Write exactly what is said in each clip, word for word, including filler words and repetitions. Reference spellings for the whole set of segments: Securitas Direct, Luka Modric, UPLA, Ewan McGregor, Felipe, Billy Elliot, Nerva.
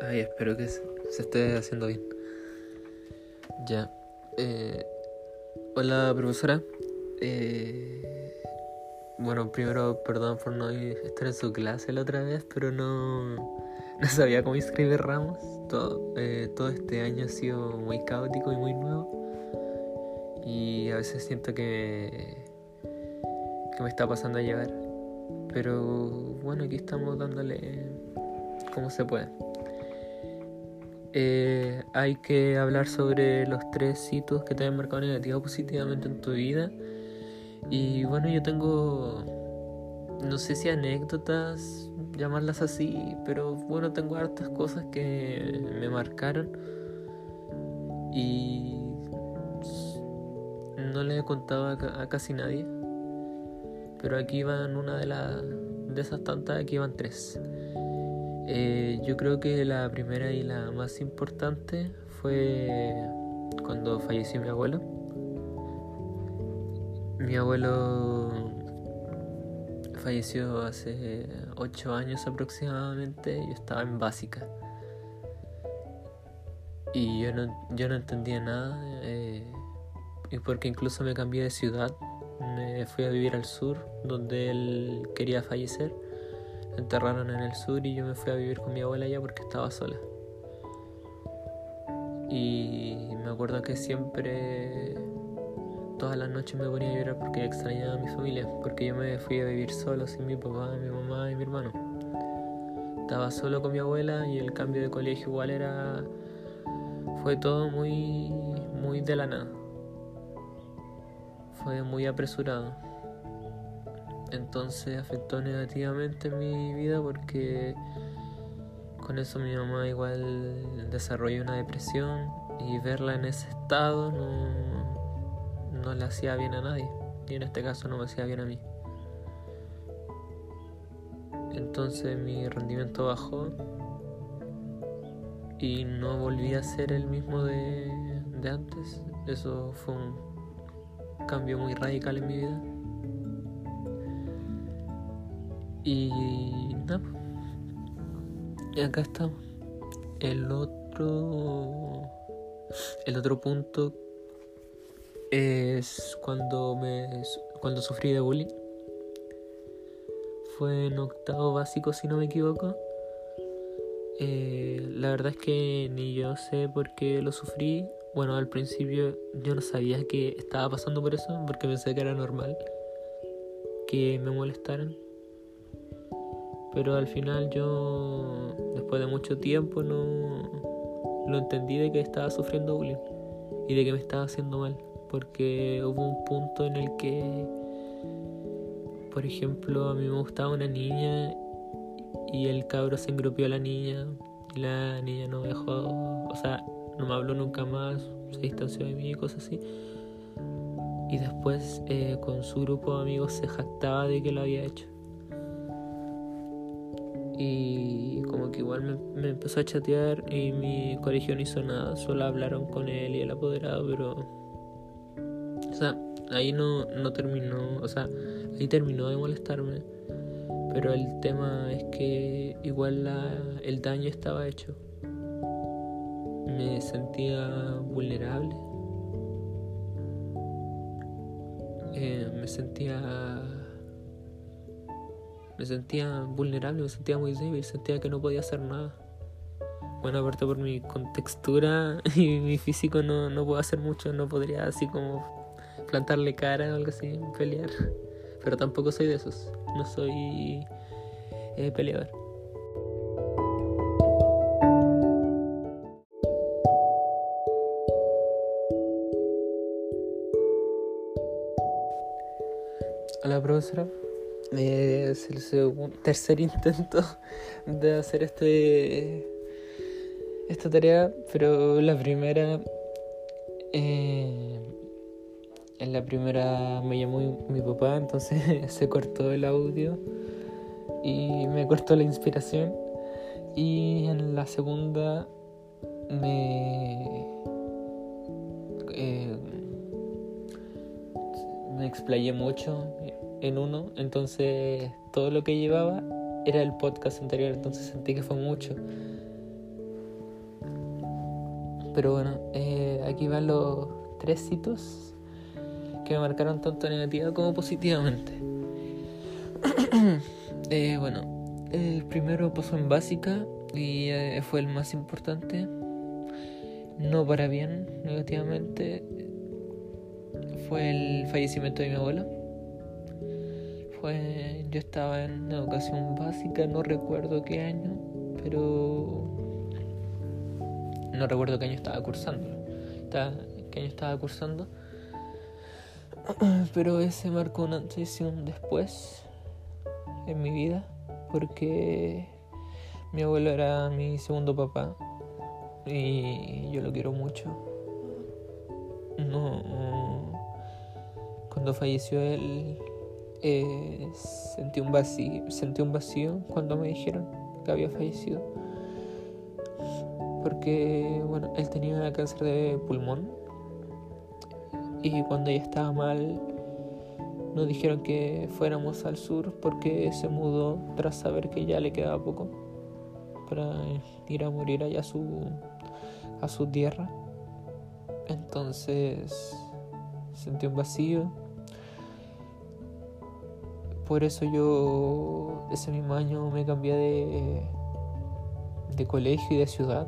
Ay, espero que se, se esté haciendo bien. Ya. Eh, hola, profesora. Eh, bueno, primero, perdón por no estar en su clase la otra vez, pero no, no sabía cómo inscribir ramos. Todo, eh, todo este año ha sido muy caótico y muy nuevo. Y a veces siento que me, que me está pasando a llevar. Pero bueno, aquí estamos dándole como se puede. Eh, hay que hablar sobre los tres sitios que te han marcado negativa o positivamente en tu vida. Y bueno, yo tengo, no sé si anécdotas, llamarlas así, pero bueno, tengo hartas cosas que me marcaron y no les he contado a, a casi nadie. Pero aquí van una de las, de esas tantas, aquí van tres. Eh, yo creo que la primera y la más importante fue cuando falleció mi abuelo. Mi abuelo falleció hace ocho años aproximadamente. Yo estaba en básica y yo no, yo no entendía nada, eh, porque incluso me cambié de ciudad. Me fui a vivir al sur, donde él quería fallecer. Enterraron en el sur y yo me fui a vivir con mi abuela allá porque estaba sola. Y me acuerdo que siempre, todas las noches me ponía a llorar porque extrañaba a mi familia, porque yo me fui a vivir solo, sin mi papá, mi mamá y mi hermano. Estaba solo con mi abuela y el cambio de colegio igual era, fue todo muy, muy de la nada. Fue muy apresurado. Entonces afectó negativamente mi vida porque con eso mi mamá igual desarrolló una depresión y verla en ese estado no, no le hacía bien a nadie, y en este caso no me hacía bien a mí. Entonces mi rendimiento bajó y no volví a ser el mismo de, de antes. Eso fue un cambio muy radical en mi vida. Y nada, no. Acá estamos. El otro, el otro punto es cuando me, cuando sufrí de bullying. Fue en octavo básico, si no me equivoco. Eh, la verdad es que ni yo sé por qué lo sufrí. Bueno, al principio yo no sabía que estaba pasando por eso, porque pensé que era normal que me molestaran. Pero al final yo, después de mucho tiempo, no, no entendí de que estaba sufriendo bullying y de que me estaba haciendo mal. Porque hubo un punto en el que, por ejemplo, a mí me gustaba una niña y el cabro se engrupió a la niña. Y la niña no me dejó, o sea, no me habló nunca más, se distanció de mí y cosas así. Y después eh, con su grupo de amigos se jactaba de que lo había hecho. Y como que igual me, me empezó a chatear y mi colegio no hizo nada, solo hablaron con él y el apoderado, pero o sea, ahí no, no terminó, o sea, ahí terminó de molestarme, pero el tema es que igual la, el daño estaba hecho. Me sentía vulnerable, eh, me sentía... Me sentía vulnerable, me sentía muy débil, sentía que no podía hacer nada. Bueno, aparte por mi contextura y mi físico no, no puedo hacer mucho, no podría así como plantarle cara o algo así, pelear. Pero tampoco soy de esos, no soy eh, peleador. Hola, profesora. Es el segundo, tercer intento de hacer este esta tarea, pero la primera eh, en la primera me llamó mi, mi papá, entonces se cortó el audio y me cortó la inspiración. Y en la segunda me eh, me explayé mucho en uno, entonces todo lo que llevaba era el podcast anterior, entonces sentí que fue mucho. pero bueno, eh, aquí van los tres hitos que me marcaron tanto negativa como positivamente. eh, bueno, el primero pasó en básica y eh, fue el más importante, no para bien, negativamente. Fue el fallecimiento de mi abuela. Fue, yo estaba en educación básica, no recuerdo qué año, pero no recuerdo qué año estaba cursando. Estaba, qué año estaba cursando. Pero ese marcó un antes y un después en mi vida, porque mi abuelo era mi segundo papá y yo lo quiero mucho. No, cuando falleció él, eh, sentí un vacío, sentí un vacío cuando me dijeron que había fallecido, porque bueno, él tenía cáncer de pulmón y cuando ella estaba mal nos dijeron que fuéramos al sur porque se mudó tras saber que ya le quedaba poco para ir a morir allá a su, a su tierra. Entonces sentí un vacío. Por eso yo ese mismo año me cambié de, de colegio y de ciudad.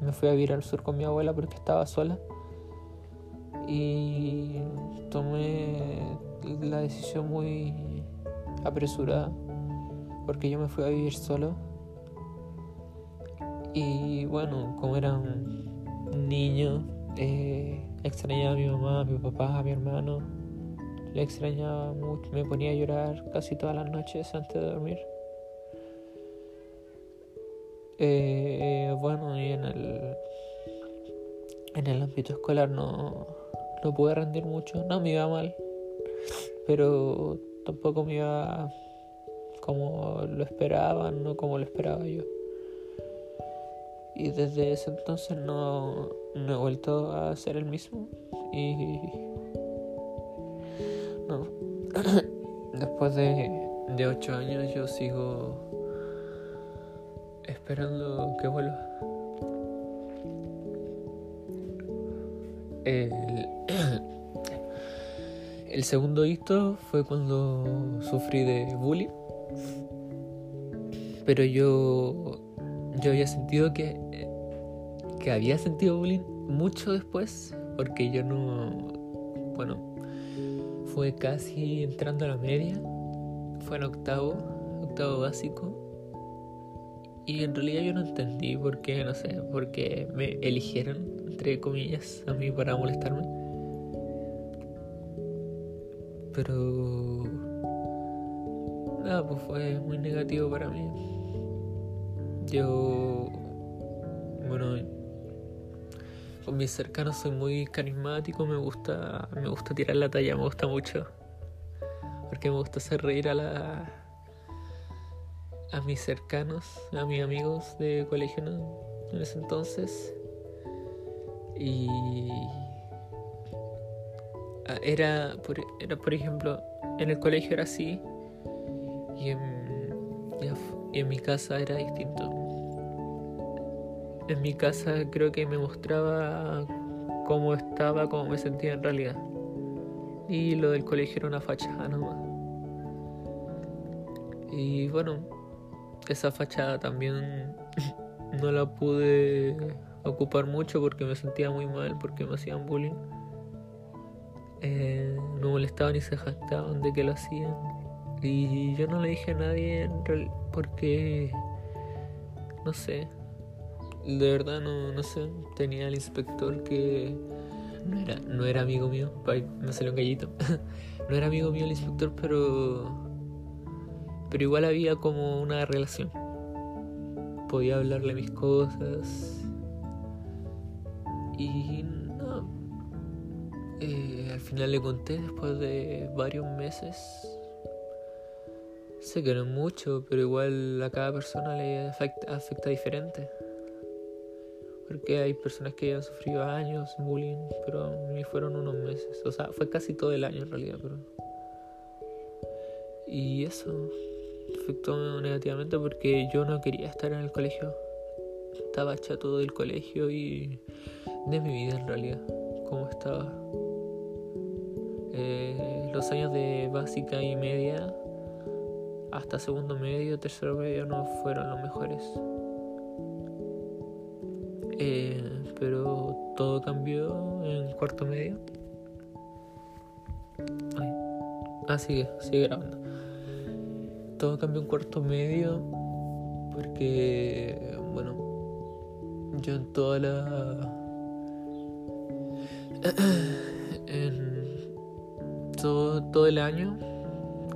Me fui a vivir al sur con mi abuela porque estaba sola. Y tomé la decisión muy apresurada porque yo me fui a vivir solo. Y bueno, como era un niño, Eh, extrañaba a mi mamá, a mi papá, a mi hermano. Le extrañaba mucho, me ponía a llorar casi todas las noches antes de dormir. Eh, eh, bueno, y en el en el ámbito escolar no, no pude rendir mucho, no me iba mal, pero tampoco me iba como lo esperaban, no como lo esperaba yo. Y desde ese entonces no, no he vuelto a ser el mismo. Y no. Después de, de ocho años yo sigo esperando que vuelva. El, el segundo hito fue cuando sufrí de bullying. Pero yo... Yo había sentido que, que había sentido bullying mucho después, porque yo no, bueno, fue casi entrando a la media, fue en octavo, octavo básico, y en realidad yo no entendí por qué, no sé, por qué me eligieron, entre comillas, a mí para molestarme, pero nada, pues fue muy negativo para mí. Yo, bueno, con mis cercanos soy muy carismático, me gusta me gusta tirar la talla, me gusta mucho. Porque me gusta hacer reír a la a mis cercanos, a mis amigos de colegio, ¿no? En ese entonces. Y era por, era por ejemplo, en el colegio era así y en, y y en mi casa era distinto. En mi casa creo que me mostraba cómo estaba, cómo me sentía en realidad. Y lo del colegio era una fachada nomás. Y bueno, esa fachada también no la pude ocupar mucho porque me sentía muy mal, porque me hacían bullying. Eh, me molestaban y se jactaban de que lo hacían. Y yo no le dije a nadie en realidad porque, no sé, de verdad no, no sé, tenía al inspector que no era, no era amigo mío, me salió un gallito, no era amigo mío el inspector, pero, pero igual había como una relación, podía hablarle mis cosas y no, eh, al final le conté después de varios meses. Sé que no es mucho, pero igual a cada persona le afecta, afecta diferente. Porque hay personas que han sufrido años bullying, pero a mí fueron unos meses. O sea, fue casi todo el año en realidad, pero... Y eso afectó negativamente porque yo no quería estar en el colegio. Estaba chato del colegio y de mi vida en realidad, cómo estaba. Eh, los años de básica y media hasta segundo medio, tercero medio no fueron los mejores. Eh, pero todo cambió en cuarto medio. Ay. Ah, sigue, sigue grabando. Todo cambió en cuarto medio porque, bueno, yo en toda la... en todo, todo el año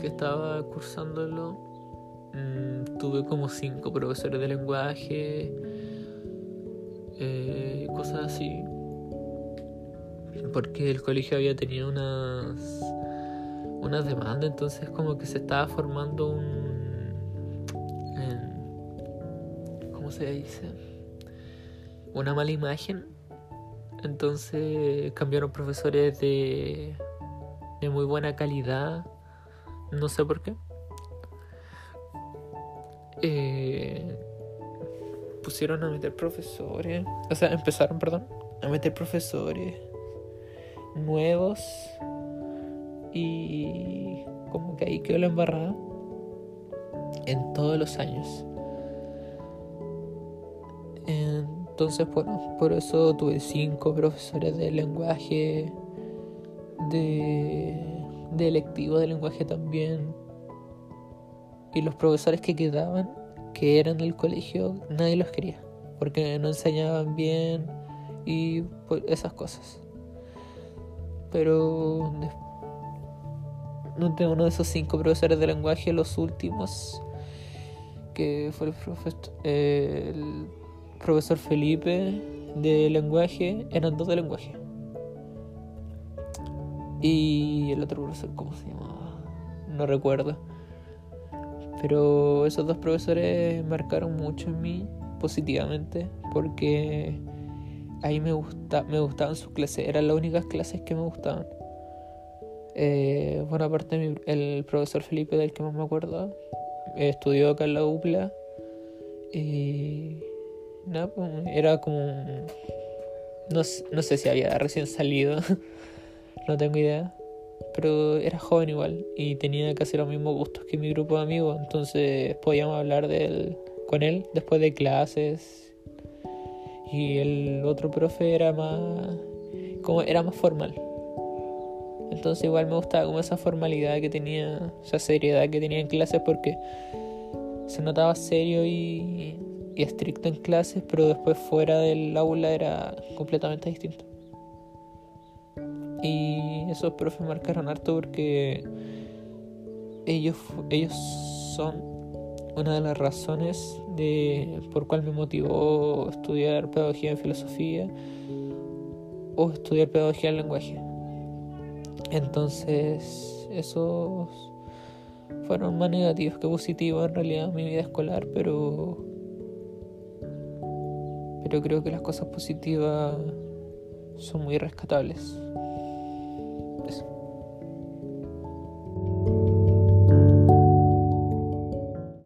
que estaba cursándolo, mmm, tuve como cinco profesores de lenguaje, eh, cosas así, porque el colegio había tenido unas unas demandas, entonces como que se estaba formando un, eh, ¿cómo se dice? Una mala imagen. Entonces cambiaron profesores de, de muy buena calidad, no sé por qué. Eh, pusieron a meter profesores, o sea, empezaron, perdón, a meter profesores nuevos y como que ahí quedó la embarrada en todos los años. En Entonces, bueno, por eso tuve cinco profesores de lenguaje, de, de electivos de lenguaje también. Y los profesores que quedaban, que eran del colegio, nadie los quería, porque no enseñaban bien y pues, esas cosas. Pero no tengo uno de esos cinco profesores de lenguaje, los últimos, que fue el profesor... Eh, el, profesor Felipe de lenguaje, eran dos de lenguaje, y el otro profesor, ¿cómo se llamaba? No recuerdo, pero esos dos profesores marcaron mucho en mí positivamente, porque ahí me gusta, me gustaban sus clases, eran las únicas clases que me gustaban. Eh, bueno, aparte mi, el profesor Felipe, del que más me acuerdo, estudió acá en la U P L A y no, era como... No, no sé si había recién salido, no tengo idea, pero era joven igual y tenía casi los mismos gustos que mi grupo de amigos, entonces podíamos hablar de él, con él después de clases. Y el otro profe era más... como era más formal, entonces igual me gustaba como esa formalidad que tenía, esa seriedad que tenía en clases, porque se notaba serio y... y estricto en clases, pero después fuera del aula era completamente distinto. Y esos profes marcaron harto porque ellos, ellos son una de las razones de por cuál me motivó estudiar pedagogía en filosofía o estudiar pedagogía en lenguaje. Entonces esos fueron más negativos que positivos en realidad en mi vida escolar, pero pero creo que las cosas positivas son muy rescatables.